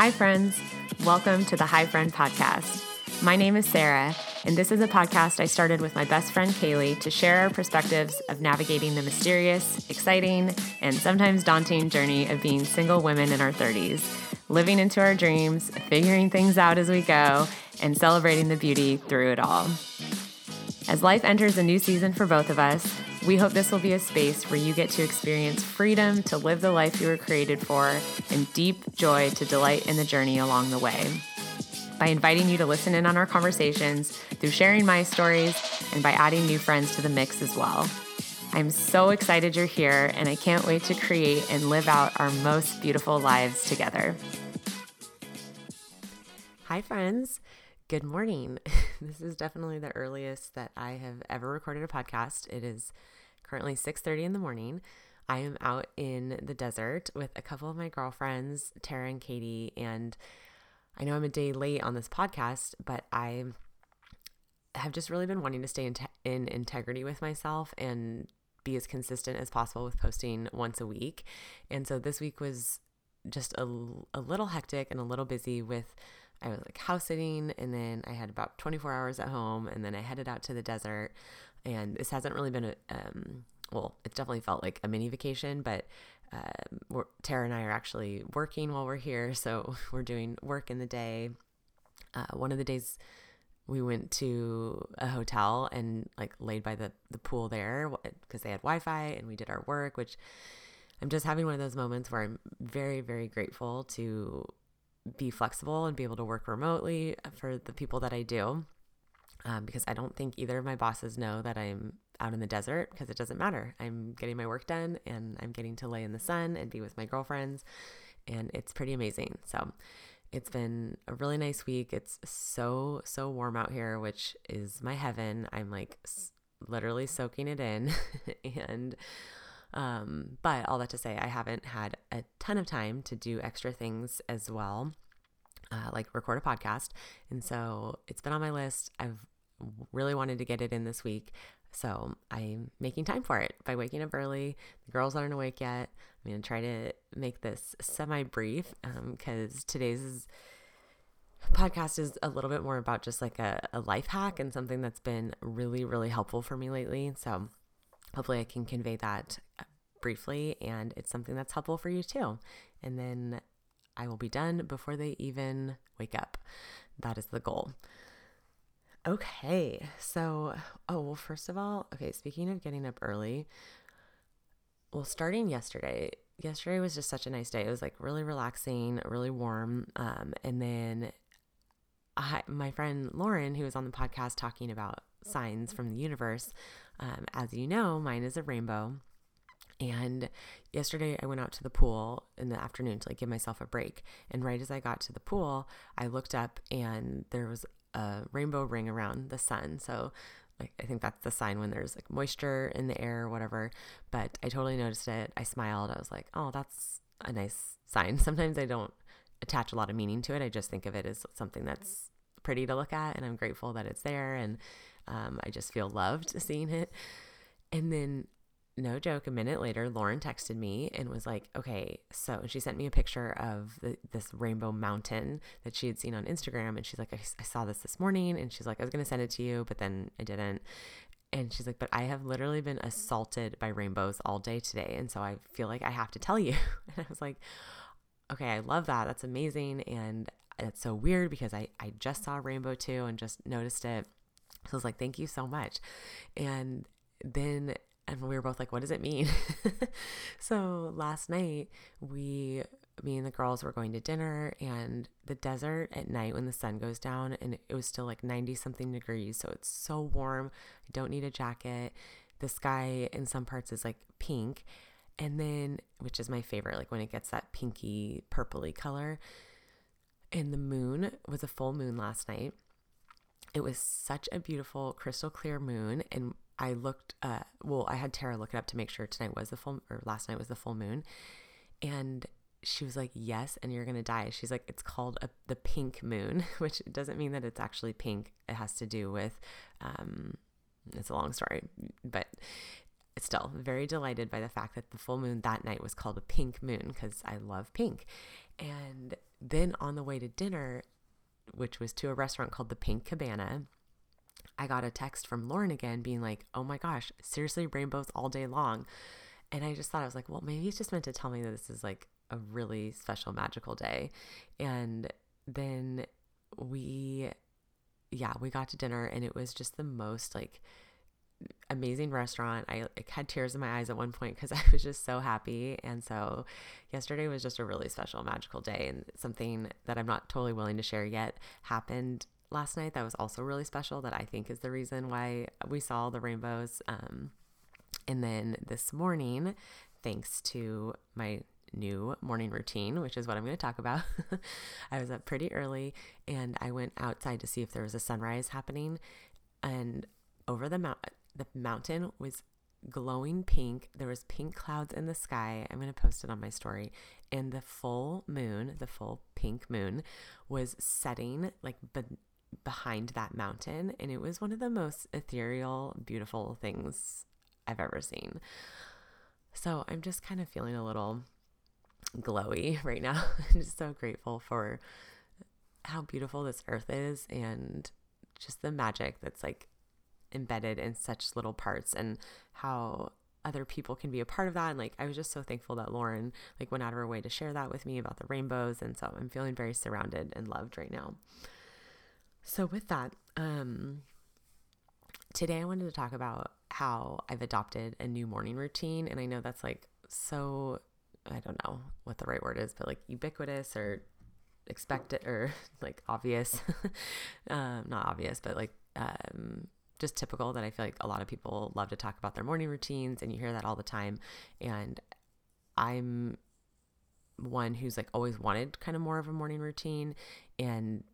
Hi friends, welcome to the Hi Friend Podcast. My name is Sarah, and this is a podcast I started with my best friend Kaylee to share our perspectives of navigating the mysterious, exciting, and sometimes daunting journey of being single women in our 30s, living into our dreams, figuring things out as we go, and celebrating the beauty through it all. As life enters a new season for both of us, we hope this will be a space where you get to experience freedom to live the life you were created for and deep joy to delight in the journey along the way. By inviting you to listen in on our conversations, through sharing my stories, and by adding new friends to the mix as well. I'm so excited you're here, and I can't wait to create and live out our most beautiful lives together. Hi friends. Good morning. This is definitely the earliest that I have ever recorded a podcast. It is currently 6:30 in the morning. I am out in the desert with a couple of my girlfriends, Tara and Katie, and I know I'm a day late on this podcast, but I have just really been wanting to stay in integrity with myself and be as consistent as possible with posting once a week. And so this week was just a little hectic and a little busy with I was like house sitting, and then I had about 24 hours at home, and then I headed out to the desert. And this hasn't really been it's definitely felt like a mini vacation, but Tara and I are actually working while we're here. So we're doing work in the day. One of the days we went to a hotel and like laid by the pool there because they had Wi-Fi, and we did our work, which I'm just having one of those moments where I'm very, very grateful to be flexible and be able to work remotely for the people that I do, because I don't think either of my bosses know that I'm out in the desert, because it doesn't matter. I'm getting my work done, and I'm getting to lay in the sun and be with my girlfriends, and it's pretty amazing. So it's been a really nice week. It's so, so warm out here, which is my heaven. I'm like literally soaking it in and but all that to say, I haven't had a ton of time to do extra things as well, like record a podcast. And so it's been on my list. I've really wanted to get it in this week. So I'm making time for it by waking up early. The girls aren't awake yet. I'm going to try to make this semi-brief, because today's podcast is a little bit more about just like a life hack and something that's been really, really helpful for me lately. So hopefully I can convey that briefly, and it's something that's helpful for you too. And then I will be done before they even wake up. That is the goal. Okay. So, first of all, speaking of getting up early, starting yesterday was just such a nice day. It was like really relaxing, really warm. And then my friend Lauren, who was on the podcast talking about signs from the universe, as you know, mine is a rainbow. And yesterday I went out to the pool in the afternoon to like give myself a break. And right as I got to the pool, I looked up and there was a rainbow ring around the sun. So like, I think that's the sign when there's like moisture in the air or whatever, but I totally noticed it. I smiled. I was like, oh, that's a nice sign. Sometimes I don't attach a lot of meaning to it. I just think of it as something that's pretty to look at, and I'm grateful that it's there. And I just feel loved seeing it. And then, no joke, a minute later, Lauren texted me and was like, she sent me a picture of this rainbow mountain that she had seen on Instagram. And she's like, I saw this morning. And she's like, I was going to send it to you, but then I didn't. And she's like, but I have literally been assaulted by rainbows all day today. And so I feel like I have to tell you. And I was like, okay, I love that. That's amazing. And it's so weird because I just saw a rainbow too and just noticed it. So I was like, thank you so much. And then we were both like, what does it mean? So last night, me and the girls were going to dinner, and the desert at night when the sun goes down, and it was still like 90 something degrees. So it's so warm. I don't need a jacket. The sky in some parts is like pink. And then, which is my favorite, like when it gets that pinky purpley color. And the moon was a full moon last night. It was such a beautiful crystal clear moon. And I looked, I had Tara look it up to make sure last night was the full moon. And she was like, yes, and you're going to die. She's like, it's called the pink moon, which doesn't mean that it's actually pink. It has to do with, it's a long story, but it's still very delighted by the fact that the full moon that night was called a pink moon because I love pink. And Then on the way to dinner, which was to a restaurant called the Pink Cabana, I got a text from Lauren again being like, oh my gosh, seriously, rainbows all day long. And I just thought, I was like, well, maybe he's just meant to tell me that this is like a really special, magical day. And then we got to dinner, and it was just the most like amazing restaurant. I had tears in my eyes at one point because I was just so happy. And so yesterday was just a really special, magical day. And something that I'm not totally willing to share yet happened last night that was also really special, that I think is the reason why we saw the rainbows. And then this morning, thanks to my new morning routine, which is what I'm going to talk about, I was up pretty early, and I went outside to see if there was a sunrise happening. And over the mountain was glowing pink. There was pink clouds in the sky. I'm going to post it on my story. And the full moon, the full pink moon, was setting like behind that mountain. And it was one of the most ethereal, beautiful things I've ever seen. So I'm just kind of feeling a little glowy right now. I'm just so grateful for how beautiful this earth is, and just the magic that's like embedded in such little parts, and how other people can be a part of that. And like, I was just so thankful that Lauren like went out of her way to share that with me about the rainbows. And so I'm feeling very surrounded and loved right now. So with that, today I wanted to talk about how I've adopted a new morning routine. And I know that's like so, I don't know what the right word is, but like ubiquitous or expected or like obvious, not obvious, but like, just typical, that I feel like a lot of people love to talk about their morning routines, and you hear that all the time. And I'm one who's like always wanted kind of more of a morning routine. And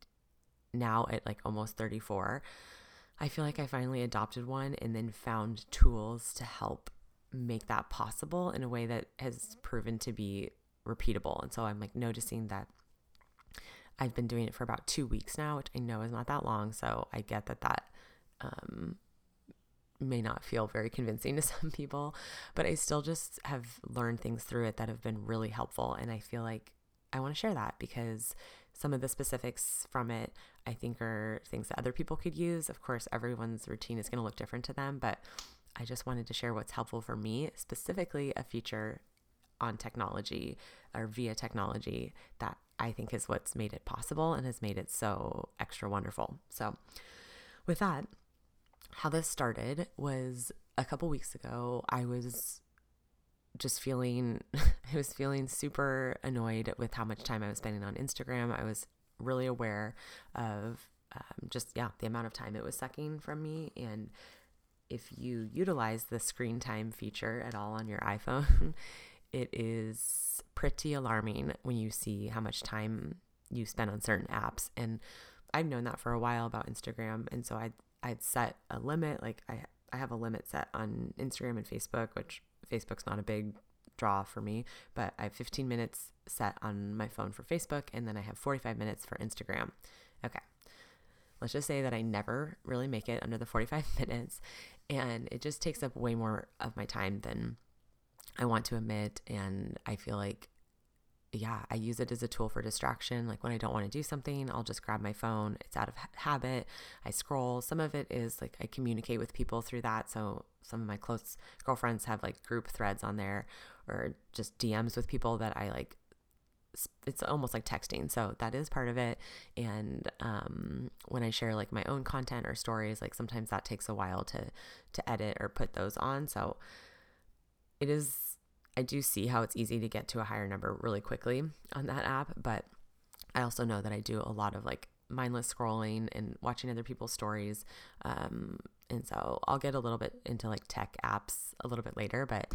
now at like almost 34, I feel like I finally adopted one, and then found tools to help make that possible in a way that has proven to be repeatable. And so I'm like noticing that I've been doing it for about 2 weeks now, which I know is not that long. So I get that may not feel very convincing to some people, but I still just have learned things through it that have been really helpful. And I feel like I want to share that, because some of the specifics from it, I think, are things that other people could use. Of course, everyone's routine is going to look different to them, but I just wanted to share what's helpful for me, specifically a feature on technology or via technology that I think is what's made it possible and has made it so extra wonderful. So with that, how this started was a couple weeks ago. I was feeling super annoyed with how much time I was spending on Instagram. I was really aware of the amount of time it was sucking from me. And if you utilize the screen time feature at all on your iPhone, it is pretty alarming when you see how much time you spend on certain apps. And I've known that for a while about Instagram. And so I'd set a limit. Like I have a limit set on Instagram and Facebook, which Facebook's not a big draw for me, but I have 15 minutes set on my phone for Facebook, and then I have 45 minutes for Instagram. Okay. Let's just say that I never really make it under the 45 minutes, and it just takes up way more of my time than I want to admit. And I feel like, yeah, I use it as a tool for distraction. Like when I don't want to do something, I'll just grab my phone. It's out of habit. I scroll. Some of it is like I communicate with people through that. So some of my close girlfriends have like group threads on there, or just DMs with people that I like. It's almost like texting. So that is part of it. And when I share like my own content or stories, like sometimes that takes a while to edit or put those on. So it is, I do see how it's easy to get to a higher number really quickly on that app, but I also know that I do a lot of like mindless scrolling and watching other people's stories. And so I'll get a little bit into like tech apps a little bit later, but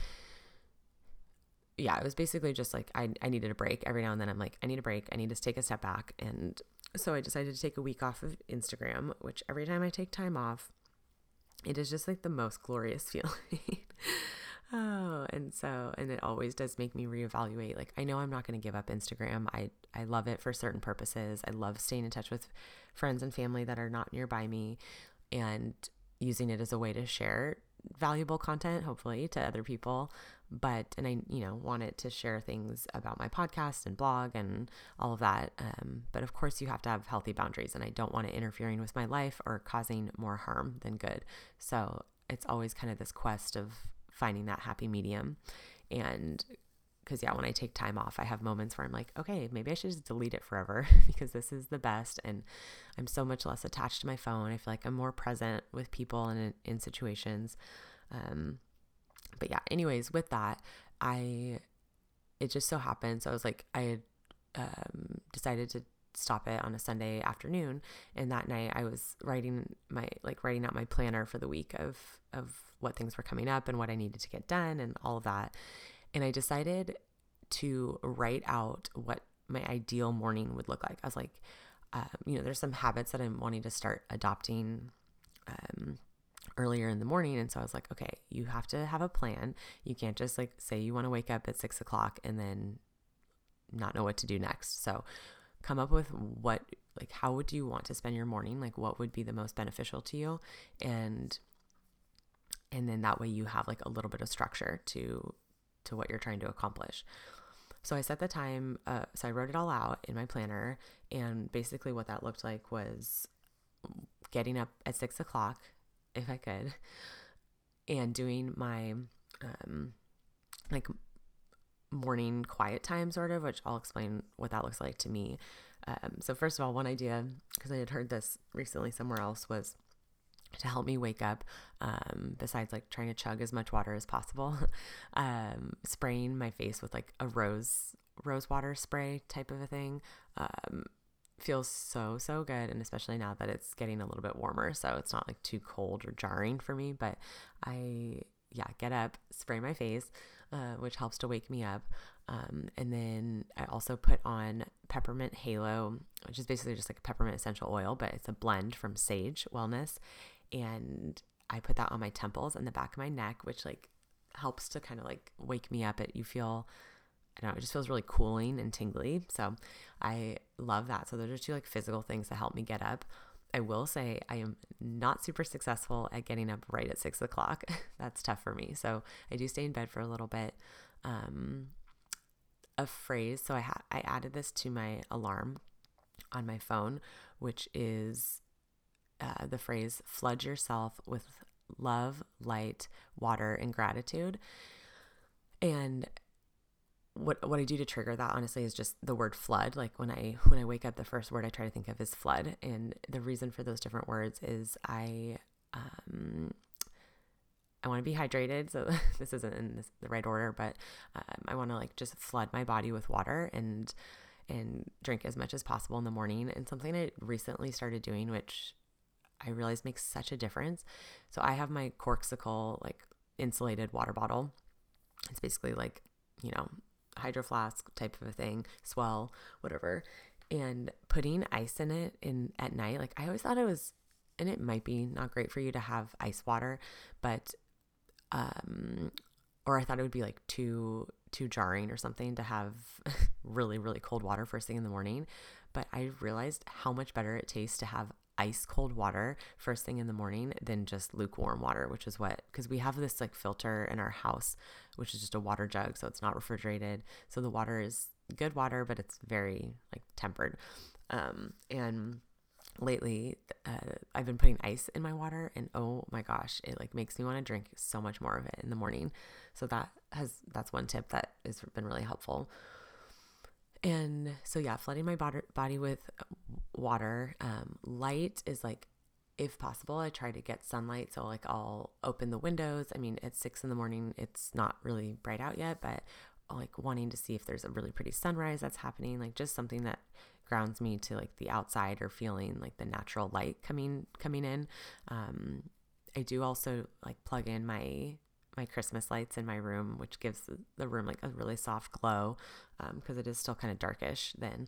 yeah, it was basically just like, I needed a break. Every now and then I'm like, I need a break. I need to take a step back. And so I decided to take a week off of Instagram, which every time I take time off, it is just like the most glorious feeling. Oh, and so, and it always does make me reevaluate. Like, I know I'm not going to give up Instagram. I love it for certain purposes. I love staying in touch with friends and family that are not nearby me, and using it as a way to share valuable content, hopefully, to other people. But, and I, you know, wanted to share things about my podcast and blog and all of that. But of course you have to have healthy boundaries, and I don't want it interfering with my life or causing more harm than good. So it's always kind of this quest of finding that happy medium. And because, yeah, when I take time off, I have moments where I'm like, okay, maybe I should just delete it forever because this is the best. And I'm so much less attached to my phone. I feel like I'm more present with people and in situations. But yeah, anyways, with that, it just so happened. So I was like, I had decided to stop it on a Sunday afternoon. And that night I was writing out my planner for the week of what things were coming up and what I needed to get done and all of that. And I decided to write out what my ideal morning would look like. I was like, you know, there's some habits that I'm wanting to start adopting earlier in the morning. And so I was like, okay, you have to have a plan. You can't just like say you want to wake up at 6:00 and then not know what to do next. So come up with what, like, how would you want to spend your morning? Like, what would be the most beneficial to you? And then that way you have like a little bit of structure to what you're trying to accomplish. So I set the time, so I wrote it all out in my planner, and basically what that looked like was getting up at 6:00 if I could, and doing my, like morning quiet time sort of, which I'll explain what that looks like to me. So first of all, one idea, cause I had heard this recently somewhere else, was to help me wake up, besides like trying to chug as much water as possible, spraying my face with like a rose water spray type of a thing, feels so good. And especially now that it's getting a little bit warmer, so it's not like too cold or jarring for me, but I get up, spray my face, which helps to wake me up. And then I also put on peppermint halo, which is basically just like a peppermint essential oil, but it's a blend from Sage Wellness. And I put that on my temples and the back of my neck, which like helps to kind of like wake me up. It just feels really cooling and tingly. So I love that. So those are two like physical things that help me get up. I will say I am not super successful at getting up right at 6:00. That's tough for me. So I do stay in bed for a little bit. A phrase. So I added this to my alarm on my phone, which is the phrase, flood yourself with love, light, water, and gratitude. And what I do to trigger that, honestly, is just the word flood. Like when I wake up, the first word I try to think of is flood. And the reason for those different words is I want to be hydrated. So this isn't in the right order, but I want to like just flood my body with water and drink as much as possible in the morning. And something I recently started doing, which I realized makes such a difference. So I have my Corksicle like insulated water bottle. It's basically like, you know, Hydro Flask type of a thing, Swell, whatever, and putting ice in it at night. Like I always thought it was, and it might be not great for you to have ice water, but, or I thought it would be like too jarring or something to have really, really cold water first thing in the morning. But I realized how much better it tastes to have ice cold water first thing in the morning than just lukewarm water, which is what, because we have this like filter in our house, which is just a water jug, so it's not refrigerated. So the water is good water, but it's very like tempered. And lately, I've been putting ice in my water, and oh my gosh, it like makes me want to drink so much more of it in the morning. So that's one tip that has been really helpful. And so yeah, flooding my body with water. Light is like, if possible, I try to get sunlight. So like I'll open the windows. I mean, at 6:00 a.m, it's not really bright out yet, but like wanting to see if there's a really pretty sunrise that's happening, like just something that grounds me to like the outside or feeling like the natural light coming in. I do also like plug in my Christmas lights in my room, which gives the room like a really soft glow, because it is still kind of darkish then.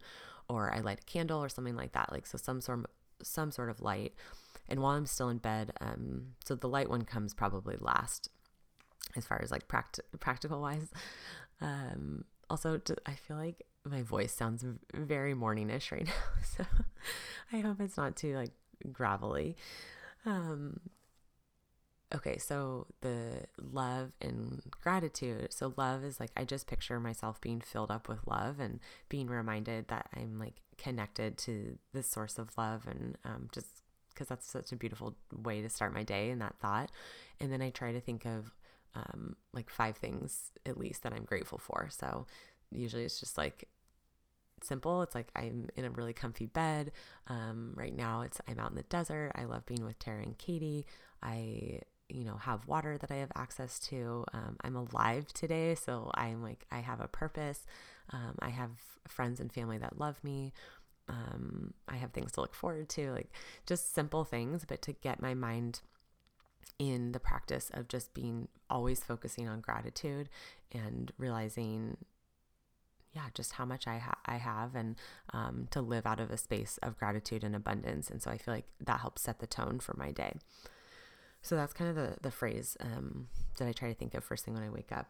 Or I light a candle or something like that, like so some sort of light. And while I'm still in bed, so the light one comes probably last as far as like practical wise. Also, I feel like my voice sounds very morningish right now, so I hope it's not too like gravelly. okay, so the love and gratitude. So love is like, I just picture myself being filled up with love and being reminded that I'm like connected to the source of love, and just because that's such a beautiful way to start my day in that thought. And then I try to think of like 5 things at least that I'm grateful for. So usually it's just like simple. It's like I'm in a really comfy bed. Right now I'm out in the desert. I love being with Tara and Katie. I have water that I have access to. I'm alive today. So I'm like, I have a purpose. I have friends and family that love me. I have things to look forward to, like just simple things, but to get my mind in the practice of just being always focusing on gratitude and realizing, yeah, just how much I have, and to live out of a space of gratitude and abundance. And so I feel like that helps set the tone for my day. So that's kind of the phrase that I try to think of first thing when I wake up.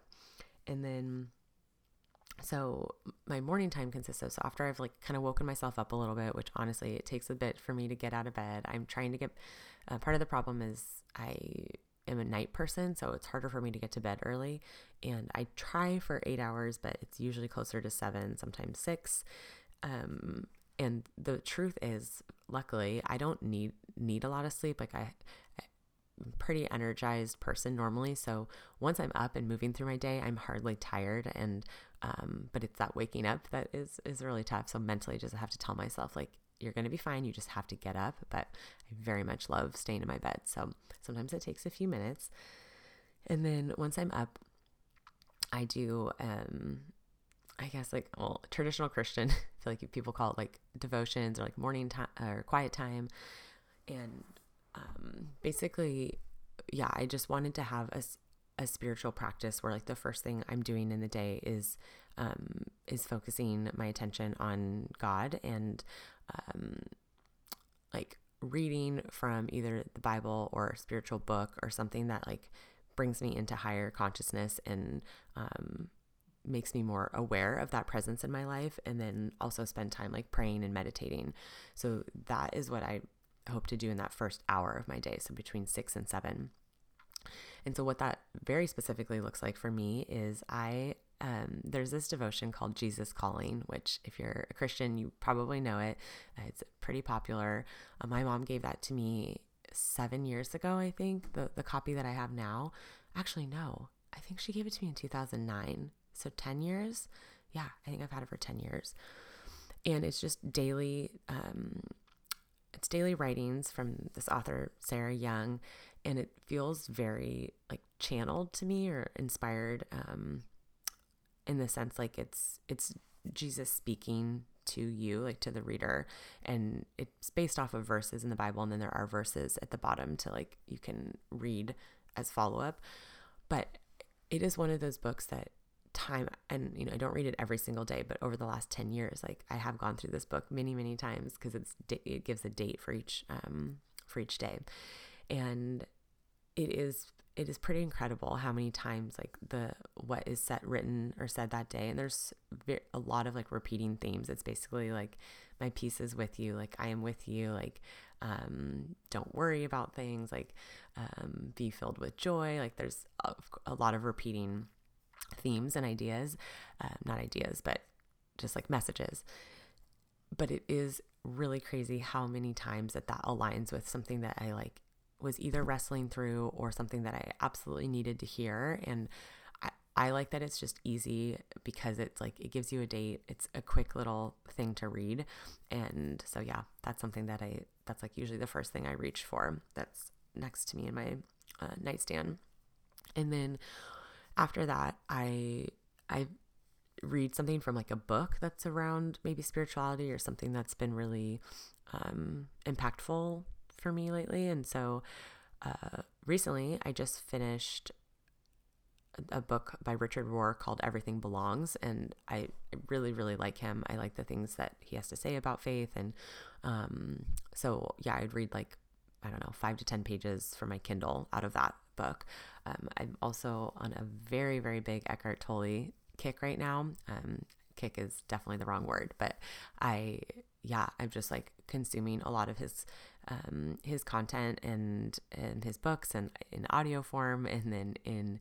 And then, so my morning time consists of, so after I've like kind of woken myself up a little bit, which honestly, it takes a bit for me to get out of bed. I'm trying to get, part of the problem is I am a night person, so it's harder for me to get to bed early, and I try for 8 hours, but it's usually closer to 7, sometimes 6. And the truth is, luckily, I don't need a lot of sleep. Like I'm pretty energized person normally. So once I'm up and moving through my day, I'm hardly tired. And, but it's that waking up that is really tough. So mentally, I just have to tell myself, like, you're going to be fine. You just have to get up. But I very much love staying in my bed. So sometimes it takes a few minutes. And then once I'm up, I do, I guess like, well, traditional Christian, I feel like people call it like devotions or like morning time or quiet time. And, basically, yeah, I just wanted to have a spiritual practice where like the first thing I'm doing in the day is focusing my attention on God and, like reading from either the Bible or a spiritual book or something that like brings me into higher consciousness and, makes me more aware of that presence in my life. And then also spend time like praying and meditating. So that is what I hope to do in that first hour of my day. So between 6 and 7. And so what that very specifically looks like for me is there's this devotion called Jesus Calling, which if you're a Christian, you probably know it. It's pretty popular. My mom gave that to me 7 years ago, I think, the copy that I have now. Actually, no, I think she gave it to me in 2009. So 10 years. Yeah, I think I've had it for 10 years. And it's just daily, it's daily writings from this author, Sarah Young, and it feels very like channeled to me or inspired, in the sense like it's Jesus speaking to you, like to the reader, and it's based off of verses in the Bible. And then there are verses at the bottom to like, you can read as follow-up, but it is one of those books that time, and I don't read it every single day, but over the last 10 years, like I have gone through this book many, many times because it gives a date for each day. And it is pretty incredible how many times like what is written or said that day. And there's a lot of like repeating themes. It's basically like my peace is with you. Like I am with you. Like, don't worry about things. Like, be filled with joy. Like there's a lot of repeating themes and ideas, not ideas, but just like messages. But it is really crazy how many times that aligns with something that I like was either wrestling through or something that I absolutely needed to hear. And I like that it's just easy because it's like, it gives you a date. It's a quick little thing to read. And so, yeah, that's something that that's like usually the first thing I reach for that's next to me in my nightstand. And then after that, I read something from like a book that's around maybe spirituality or something that's been really impactful for me lately. And so recently I just finished a book by Richard Rohr called Everything Belongs. And I really, really like him. I like the things that he has to say about faith. And so, yeah, I'd read like, I don't know, 5 to 10 pages from my Kindle out of that book. I'm also on a very, very big Eckhart Tolle kick right now. Kick is definitely the wrong word, but I yeah, I'm just like consuming a lot of his content and his books and in audio form, and then in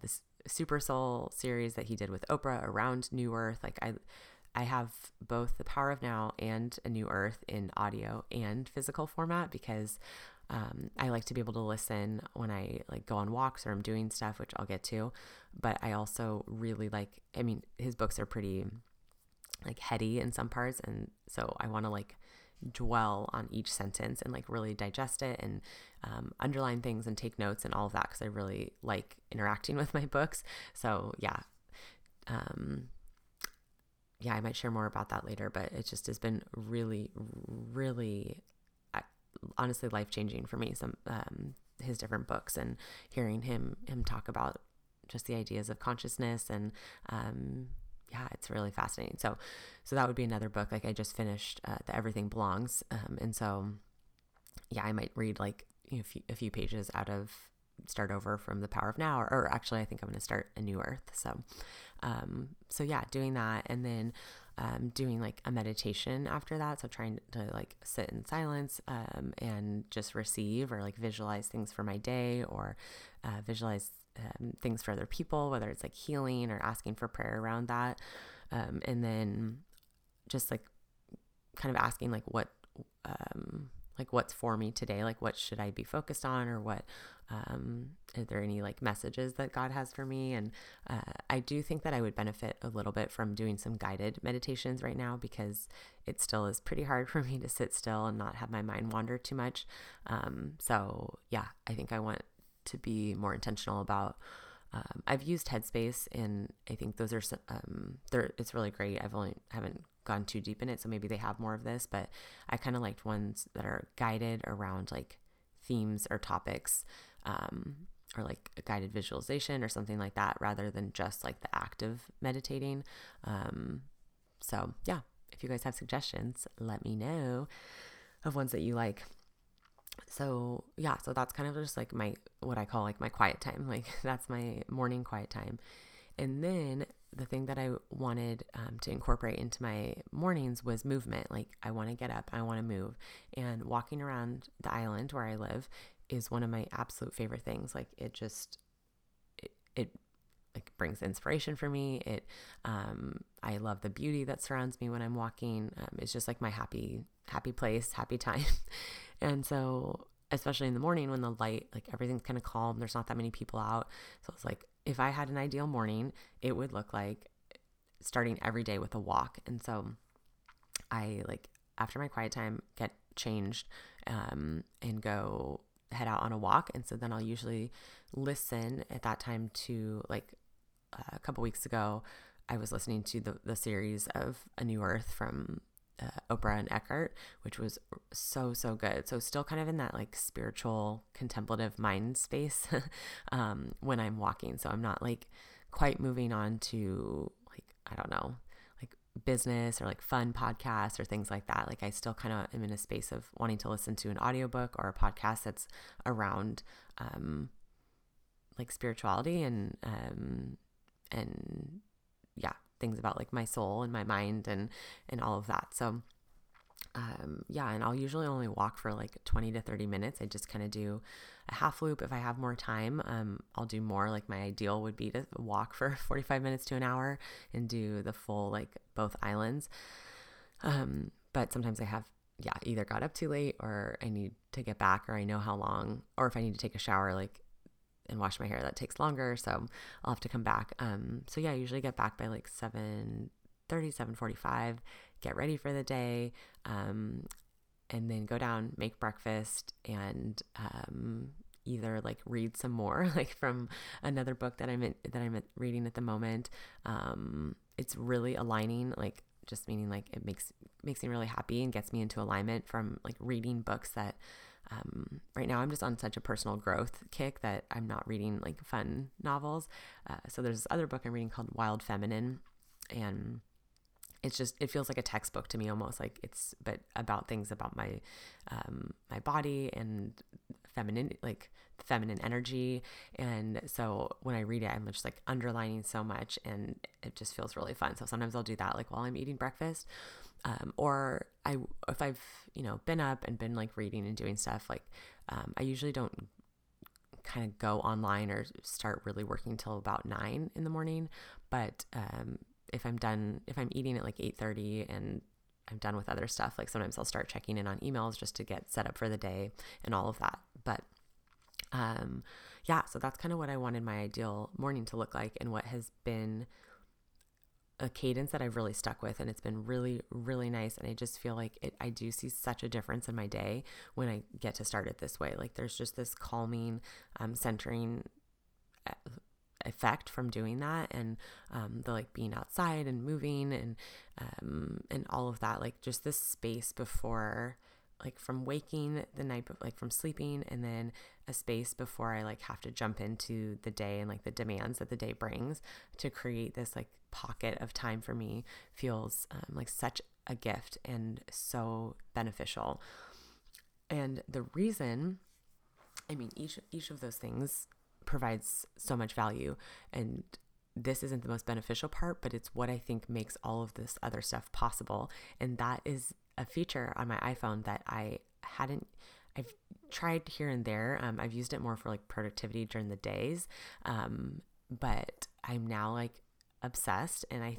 this Super Soul series that he did with Oprah around New Earth. Like I have both The Power of Now and A New Earth in audio and physical format, because I like to be able to listen when I like go on walks or I'm doing stuff, which I'll get to. But I also really like, I mean, his books are pretty like heady in some parts, and so I want to like dwell on each sentence and like really digest it and underline things and take notes and all of that, because I really like interacting with my books. So yeah, I might share more about that later, but it just has been really, really honestly life-changing for me, some his different books, and hearing him talk about just the ideas of consciousness and yeah, it's really fascinating. So that would be another book. Like I just finished the Everything Belongs. And so, yeah, I might read like, you know, a few pages out of, start over from The Power of Now, or actually I think I'm going to start A New Earth. So yeah, doing that. And then doing like a meditation after that. So trying to like sit in silence and just receive, or like visualize things for my day, or visualize things for other people, whether it's like healing or asking for prayer around that. And then just like kind of asking like what, like what's for me today? Like what should I be focused on, or what, are there any like messages that God has for me? And, I do think that I would benefit a little bit from doing some guided meditations right now, because it still is pretty hard for me to sit still and not have my mind wander too much. So yeah, I think I want to be more intentional about, I've used Headspace, and I think those are, it's really great. I haven't gone too deep in it, so maybe they have more of this, but I kind of liked ones that are guided around like themes or topics, or like a guided visualization or something like that, rather than just like the act of meditating. So yeah, if you guys have suggestions, let me know of ones that you like. So yeah, so that's kind of just like my, what I call like my quiet time. Like that's my morning quiet time. And then the thing that I wanted to incorporate into my mornings was movement. Like I want to get up, I want to move, and walking around the island where I live is one of my absolute favorite things. Like it just, it like brings inspiration for me. It, I love the beauty that surrounds me when I'm walking. It's just like my happy place, happy time. And so, especially in the morning when the light, like everything's kind of calm, there's not that many people out. So it's like, if I had an ideal morning, it would look like starting every day with a walk. And so I like, after my quiet time, get changed, and go head out on a walk. And so then I'll usually listen at that time to, like, a couple weeks ago, I was listening to the series of A New Earth from Oprah and Eckhart, which was so good. So still kind of in that like spiritual contemplative mind space when I'm walking. So I'm not like quite moving on to like, I don't know, like business or like fun podcasts or things like that. Like I still kind of am in a space of wanting to listen to an audiobook or a podcast that's around like spirituality and yeah, things about like my soul and my mind and all of that. So, yeah. And I'll usually only walk for like 20 to 30 minutes. I just kind of do a half loop. If I have more time, I'll do more. Like my ideal would be to walk for 45 minutes to an hour and do the full, like both islands. But sometimes I have, yeah, either got up too late, or I need to get back, or I know how long, or if I need to take a shower, like, and wash my hair, that takes longer, so I'll have to come back. So yeah, I usually get back by like 7:45, get ready for the day, and then go down, make breakfast, and either like read some more, like from another book that I'm reading at the moment. It's really aligning, like just meaning like it makes me really happy and gets me into alignment from like reading books that right now I'm just on such a personal growth kick that I'm not reading like fun novels. So there's this other book I'm reading called Wild Feminine, and it's just, it feels like a textbook to me almost, like it's, but about things about my body and feminine, like feminine energy. And so when I read it, I'm just like underlining so much, and it just feels really fun. So sometimes I'll do that like while I'm eating breakfast. Or if I've, you know, been up and been like reading and doing stuff, like, I usually don't kind of go online or start really working till about 9 in the morning. But, if I'm eating at like 8:30 and I'm done with other stuff, like sometimes I'll start checking in on emails just to get set up for the day and all of that. But, so that's kind of what I wanted my ideal morning to look like, and what has been a cadence that I've really stuck with, and it's been really, really nice. And I just feel like I do see such a difference in my day when I get to start it this way. Like there's just this calming, centering effect from doing that, and the like being outside and moving and all of that, like just this space before, like from waking the night, like from sleeping, and then a space before I like have to jump into the day and like the demands that the day brings, to create this like pocket of time for me feels like such a gift and so beneficial. And the reason, I mean, each of those things provides so much value, and this isn't the most beneficial part, but it's what I think makes all of this other stuff possible. And that is a feature on my iPhone that I've tried here and there. I've used it more for like productivity during the days. But I'm now like obsessed, and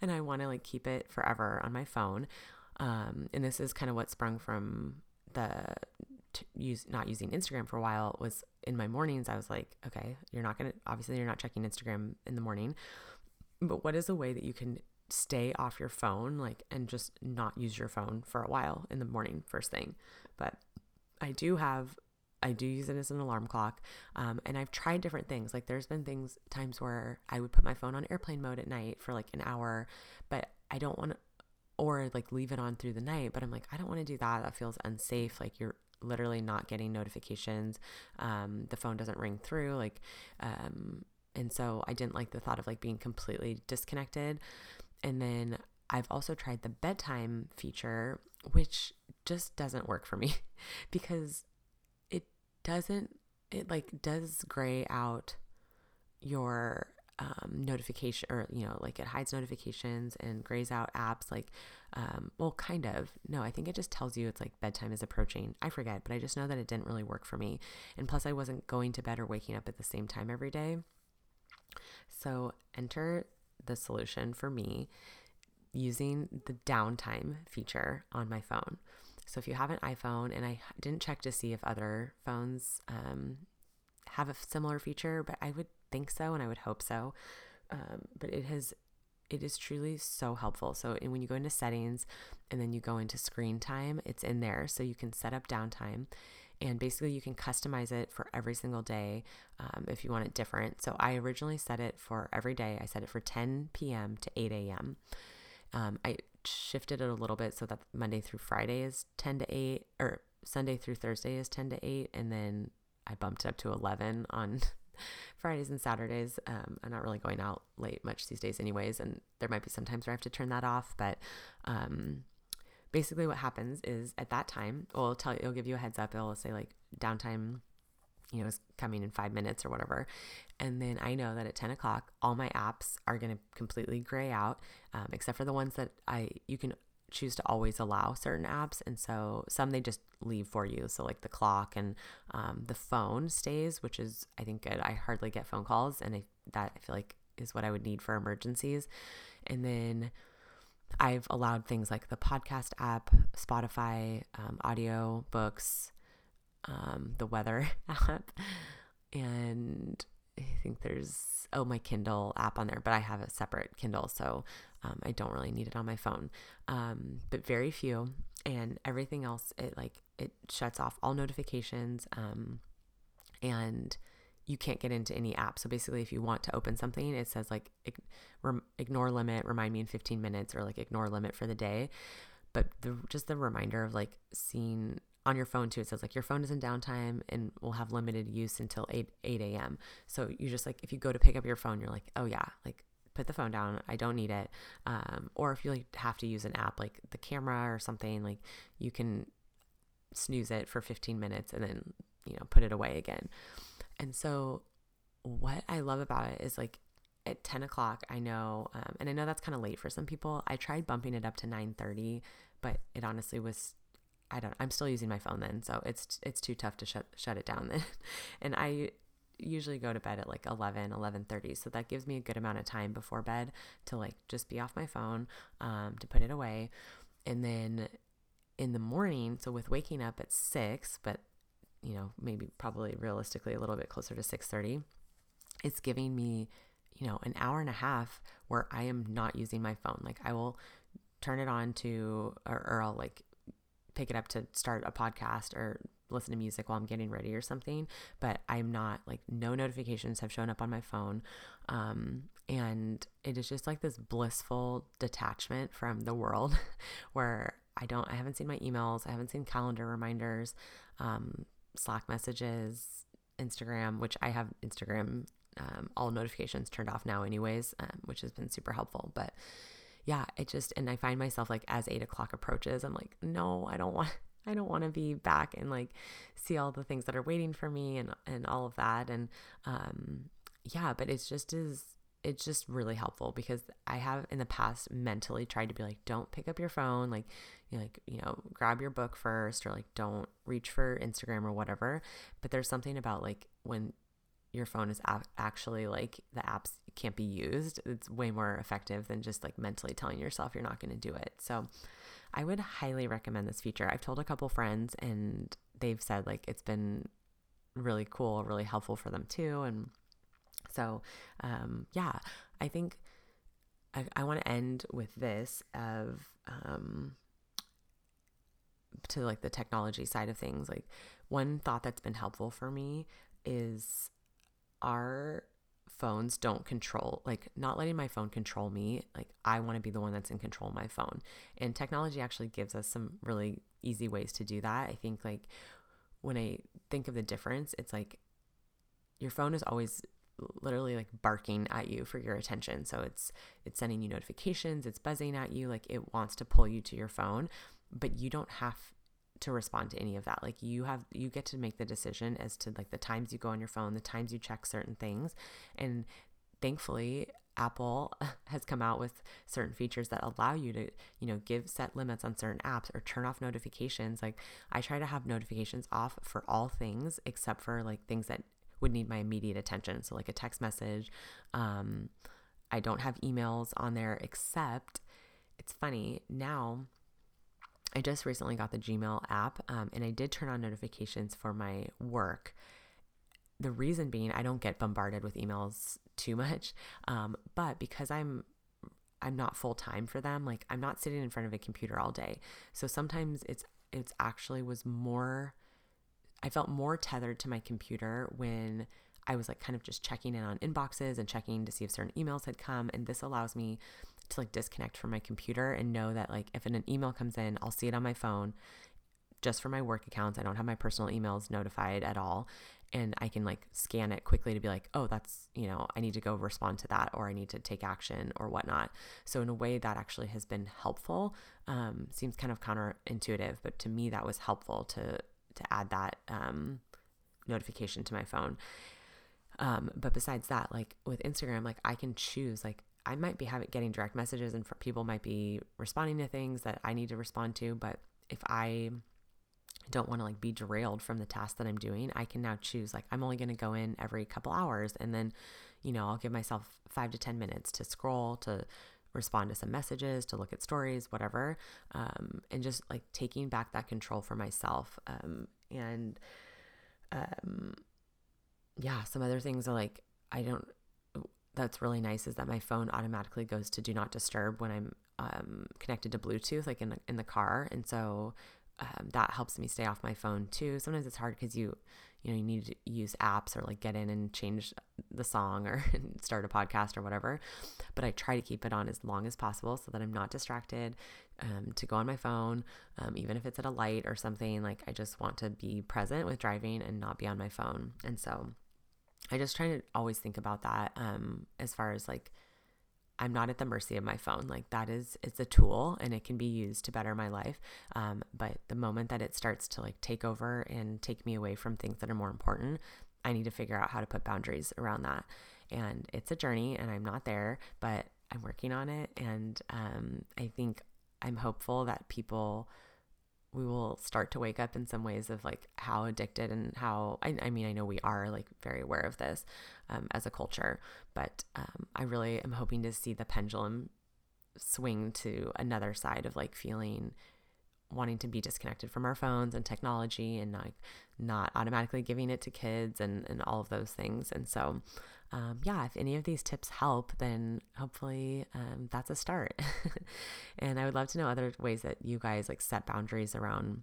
and I want to like keep it forever on my phone. And this is kind of what sprung from not using Instagram for a while. Was in my mornings, I was like, okay, obviously you're not checking Instagram in the morning, but what is a way that you can stay off your phone, like, and just not use your phone for a while in the morning, first thing? But I do use it as an alarm clock. And I've tried different things. Like there's been times where I would put my phone on airplane mode at night for like an hour, but I don't want to, or like leave it on through the night, but I'm like, I don't want to do that. That feels unsafe. Like you're literally not getting notifications. The phone doesn't ring through, like, and so I didn't like the thought of like being completely disconnected. And then I've also tried the bedtime feature, which just doesn't work for me because it does gray out your notification, or, you know, like it hides notifications and grays out apps, like, kind of. No, I think it just tells you it's like bedtime is approaching. I forget, but I just know that it didn't really work for me. And plus I wasn't going to bed or waking up at the same time every day. So enter the solution for me using the downtime feature on my phone. So if you have an iPhone, and I didn't check to see if other phones, have a similar feature, but I would think so, and I would hope so. But it is truly so helpful. So when you go into settings and then you go into screen time, it's in there. So you can set up downtime, and basically you can customize it for every single day if you want it different. So I originally set it for every day. I set it for 10 p.m. to 8 a.m. I shifted it a little bit so that Monday through Friday is 10 to 8, or Sunday through Thursday is 10 to 8, and then I bumped it up to 11 on Fridays and Saturdays. I'm not really going out late much these days anyways, and there might be some times where I have to turn that off, but basically what happens is at that time, it'll give you a heads up. It'll say like downtime, you know, is coming in 5 minutes or whatever. And then I know that at 10 o'clock, all my apps are going to completely gray out, except for the ones that you can choose to always allow certain apps. And so some they just leave for you. So like the clock and the phone stays, which is, I think, good. I hardly get phone calls, and that I feel like is what I would need for emergencies. And then I've allowed things like the podcast app, Spotify, audio books, the weather app, and I think there's my Kindle app on there, but I have a separate Kindle, so I don't really need it on my phone. But very few, and everything else, it shuts off all notifications, and you can't get into any app. So basically if you want to open something, it says like ignore limit, remind me in 15 minutes, or like ignore limit for the day. But the reminder of like seeing on your phone too, it says like your phone is in downtime and will have limited use until 8 a.m. So you just like, if you go to pick up your phone, you're like, oh yeah, like put the phone down. I don't need it. Or if you like have to use an app like the camera or something, like you can snooze it for 15 minutes and then put it away again. And so what I love about it is like at 10 o'clock, I know, and I know that's kind of late for some people. I tried bumping it up to 9:30, but it honestly was, I'm still using my phone then. So it's too tough to shut it down then. And I usually go to bed at like 11:30. So that gives me a good amount of time before bed to like just be off my phone, to put it away. And then in the morning, so with waking up at 6, but maybe probably realistically a little bit closer to 6:30, it's giving me, an hour and a half where I am not using my phone. Like I will turn it on to, or I'll like pick it up to start a podcast or listen to music while I'm getting ready or something, but I'm not like, no notifications have shown up on my phone. And it is just like this blissful detachment from the world where I haven't seen my emails. I haven't seen calendar reminders, Slack messages, Instagram, which I have Instagram, all notifications turned off now anyways, which has been super helpful. But yeah, and I find myself like as 8 o'clock approaches, I'm like, no, I don't want to be back and like see all the things that are waiting for me and all of that. And, but it's just really helpful because I have in the past mentally tried to be like, don't pick up your phone. Like, grab your book first, or like, don't reach for Instagram or whatever. But there's something about like when your phone is actually like the apps can't be used, it's way more effective than just like mentally telling yourself you're not going to do it. So I would highly recommend this feature. I've told a couple friends and they've said like, it's been really cool, really helpful for them too. And so, I think I want to end with this of, to like the technology side of things. Like one thought that's been helpful for me is our phones don't control, like not letting my phone control me. Like I want to be the one that's in control of my phone, and technology actually gives us some really easy ways to do that. I think like when I think of the difference, it's like your phone is always literally like barking at you for your attention. So it's sending you notifications, it's buzzing at you, like it wants to pull you to your phone, but you don't have to respond to any of that. Like you get to make the decision as to like the times you go on your phone, the times you check certain things. And thankfully Apple has come out with certain features that allow you to, give set limits on certain apps or turn off notifications. Like I try to have notifications off for all things except for like things that would need my immediate attention. So like a text message, I don't have emails on there, except it's funny now, I just recently got the Gmail app, and I did turn on notifications for my work. The reason being I don't get bombarded with emails too much, but because I'm not full-time for them, like I'm not sitting in front of a computer all day. So sometimes it's actually was more, I felt more tethered to my computer when I was like kind of just checking in on inboxes and checking to see if certain emails had come. And this allows me to like disconnect from my computer and know that like if an email comes in, I'll see it on my phone just for my work accounts. I don't have my personal emails notified at all. And I can like scan it quickly to be like, oh, that's, I need to go respond to that, or I need to take action or whatnot. So in a way that actually has been helpful, seems kind of counterintuitive, but to me that was helpful to add that, notification to my phone. But besides that, like with Instagram, like I can choose, like I might be getting direct messages and people might be responding to things that I need to respond to. But if I don't want to like be derailed from the task that I'm doing, I can now choose, like, I'm only going to go in every couple hours. And then, I'll give myself 5 to 10 minutes to scroll, to respond to some messages, to look at stories, whatever. And just like taking back that control for myself. Some other things are like, that's really nice is that my phone automatically goes to do not disturb when I'm connected to Bluetooth, like in the car. And so that helps me stay off my phone too. Sometimes it's hard because you need to use apps or like get in and change the song or start a podcast or whatever. But I try to keep it on as long as possible so that I'm not distracted to go on my phone, even if it's at a light or something. Like I just want to be present with driving and not be on my phone. And so I just try to always think about that as far as like I'm not at the mercy of my phone. Like that is, it's a tool and it can be used to better my life. But the moment that it starts to like take over and take me away from things that are more important, I need to figure out how to put boundaries around that. And it's a journey and I'm not there, but I'm working on it. And, I think I'm hopeful that we will start to wake up in some ways of like how addicted and how, I mean, I know we are like very aware of this, as a culture, but, I really am hoping to see the pendulum swing to another side of like wanting to be disconnected from our phones and technology and not automatically giving it to kids and all of those things. And so, yeah, if any of these tips help, then hopefully, that's a start. And I would love to know other ways that you guys like set boundaries around,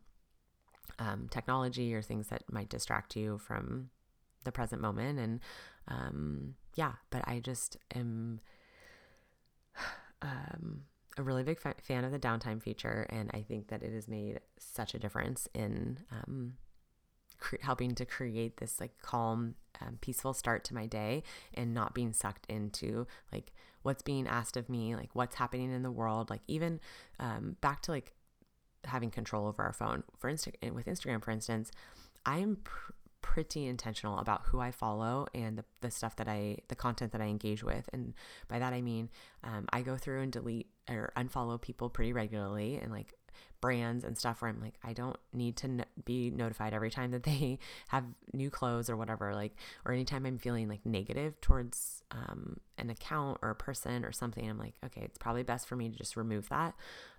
technology or things that might distract you from the present moment. And, yeah, but I just am, a really big fan of the downtime feature. And I think that it has made such a difference in, helping to create this like calm, peaceful start to my day and not being sucked into like what's being asked of me, like what's happening in the world, like even, back to like having control over our phone with Instagram, for instance, I am pretty intentional about who I follow and the stuff that the content that I engage with. And by that, I mean, I go through and delete or unfollow people pretty regularly and like brands and stuff where I'm like, I don't need to be notified every time that they have new clothes or whatever, like, or anytime I'm feeling like negative towards, an account or a person or something, I'm like, okay, it's probably best for me to just remove that.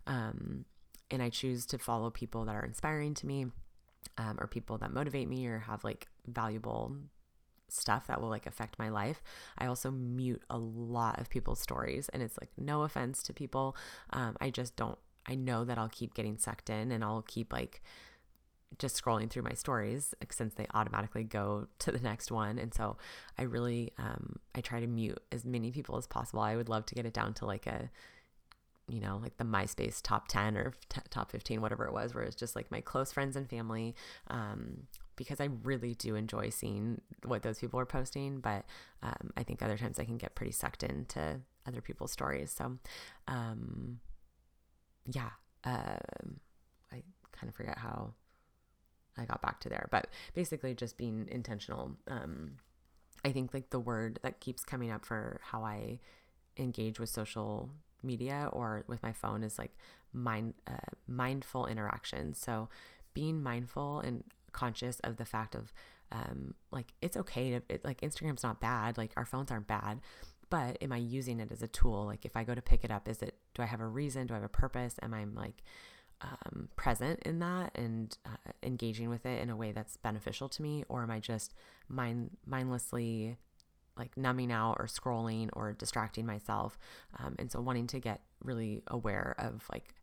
And I choose to follow people that are inspiring to me, or people that motivate me or have like valuable stuff that will like affect my life. I also mute a lot of people's stories, and it's like no offense to people. I know that I'll keep getting sucked in and I'll keep like just scrolling through my stories since they automatically go to the next one. And so I really, I try to mute as many people as possible. I would love to get it down to like like the MySpace top 10 or top 15, whatever it was, where it's just like my close friends and family, because I really do enjoy seeing what those people are posting. But, I think other times I can get pretty sucked into other people's stories. So, yeah. I kind of forget how I got back to there, but basically just being intentional. I think like the word that keeps coming up for how I engage with social media or with my phone is like mindful interaction. So being mindful and conscious of the fact of, like, it's okay like Instagram's not bad. Like our phones aren't bad, but am I using it as a tool? Like if I go to pick it up, do I have a reason? Do I have a purpose? Am I like, present in that and, engaging with it in a way that's beneficial to me? Or am I just mindlessly like numbing out or scrolling or distracting myself? And so wanting to get really aware of like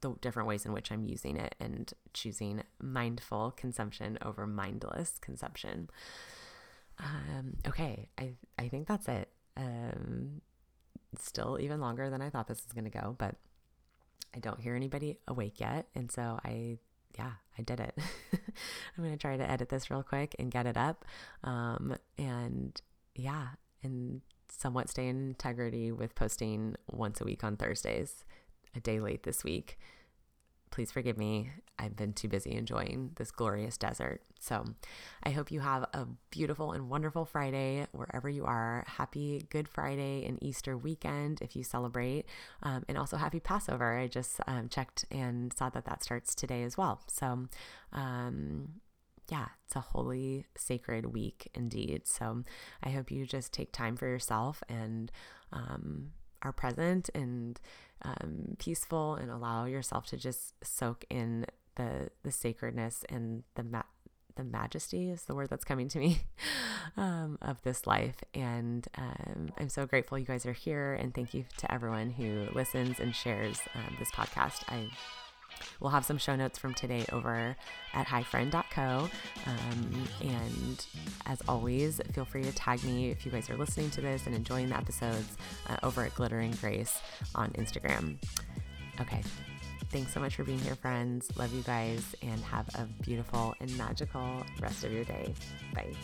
the different ways in which I'm using it and choosing mindful consumption over mindless consumption. Okay. I think that's it. It's still even longer than I thought this was going to go, but I don't hear anybody awake yet. And so I did it. I'm going to try to edit this real quick and get it up. And somewhat stay in integrity with posting once a week on Thursdays, a day late this week. Please forgive me. I've been too busy enjoying this glorious desert. So I hope you have a beautiful and wonderful Friday wherever you are. Happy Good Friday and Easter weekend if you celebrate. And also happy Passover. I just checked and saw that starts today as well. So yeah, it's a holy, sacred week indeed. So I hope you just take time for yourself and are present and peaceful and allow yourself to just soak in the sacredness and the majesty is the word that's coming to me, of this life. And, I'm so grateful you guys are here, and thank you to everyone who listens and shares this podcast. We'll have some show notes from today over at highfriend.co. And as always, feel free to tag me if you guys are listening to this and enjoying the episodes over at Glittering Grace on Instagram. Okay. Thanks so much for being here, friends. Love you guys and have a beautiful and magical rest of your day. Bye.